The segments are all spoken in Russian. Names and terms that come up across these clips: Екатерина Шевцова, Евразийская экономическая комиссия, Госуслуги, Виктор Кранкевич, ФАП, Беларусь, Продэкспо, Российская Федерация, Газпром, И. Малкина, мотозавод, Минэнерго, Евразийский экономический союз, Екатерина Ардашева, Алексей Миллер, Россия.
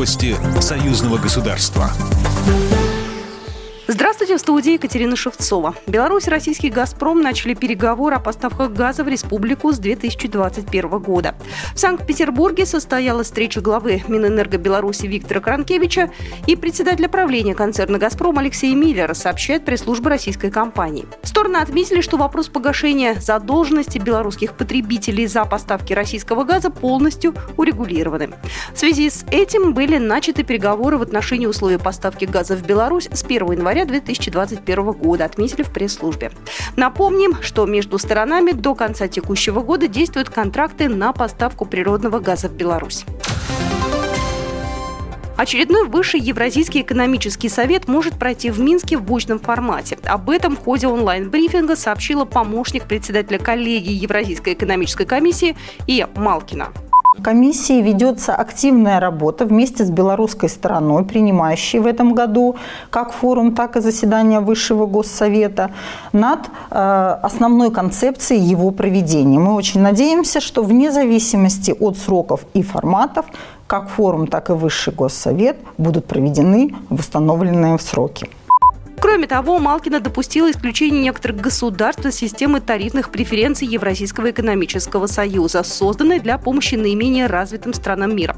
Новости союзного государства. Здравствуйте, в студии Екатерина Шевцова. Беларусь и российский «Газпром» начали переговоры о поставках газа в республику с 2021 года. В Санкт-Петербурге состоялась встреча главы Минэнерго Беларуси Виктора Кранкевича и председателя правления концерна «Газпром» Алексея Миллера, сообщает пресс-служба российской компании. Стороны отметили, что вопрос погашения задолженности белорусских потребителей за поставки российского газа полностью урегулированы. В связи с этим были начаты переговоры в отношении условий поставки газа в Беларусь с 1 января 2021 года, отметили в пресс-службе. Напомним, что между сторонами до конца текущего года действуют контракты на поставку природного газа в Беларусь. Очередной высший Евразийский экономический совет может пройти в Минске в очном формате. Об этом в ходе онлайн-брифинга сообщила помощник председателя коллегии Евразийской экономической комиссии И. Малкина. В комиссии ведется активная работа вместе с белорусской стороной, принимающей в этом году как форум, так и заседание Высшего Госсовета, над основной концепцией его проведения. Мы очень надеемся, что вне зависимости от сроков и форматов, как форум, так и Высший Госсовет будут проведены в установленные сроки. Кроме того, Малкина допустила исключение некоторых государств из системы тарифных преференций Евразийского экономического союза, созданной для помощи наименее развитым странам мира.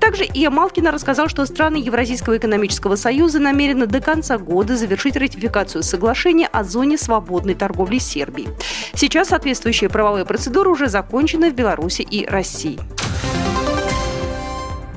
Также И. Малкина рассказал, что страны Евразийского экономического союза намерены до конца года завершить ратификацию соглашения о зоне свободной торговли с Сербией. Сейчас соответствующие правовые процедуры уже закончены в Беларуси и России.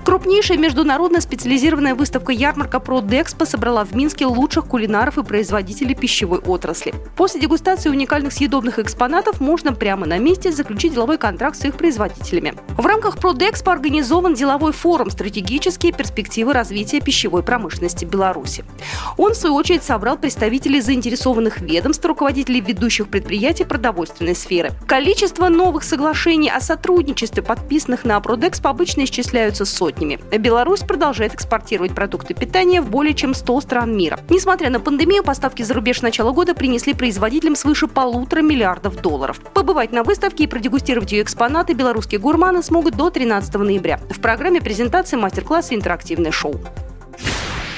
Крупнейшая международная специализированная выставка-ярмарка «Продэкспо» собрала в Минске лучших кулинаров и производителей пищевой отрасли. После дегустации уникальных съедобных экспонатов можно прямо на месте заключить деловой контракт с их производителями. В рамках «Продэкспо» организован деловой форум «Стратегические перспективы развития пищевой промышленности Беларуси». Он, в свою очередь, собрал представителей заинтересованных ведомств, руководителей ведущих предприятий продовольственной сферы. Количество новых соглашений о сотрудничестве, подписанных на «Продэкспо», обычно исчисляются сотнями. Беларусь продолжает экспортировать продукты питания в более чем 100 стран мира. Несмотря на пандемию, поставки за рубеж с начала года принесли производителям свыше 1,5 миллиарда долларов. Побывать на выставке и продегустировать ее экспонаты белорусские гурманы смогут до 13 ноября. В программе презентации, мастер-класс и интерактивное шоу.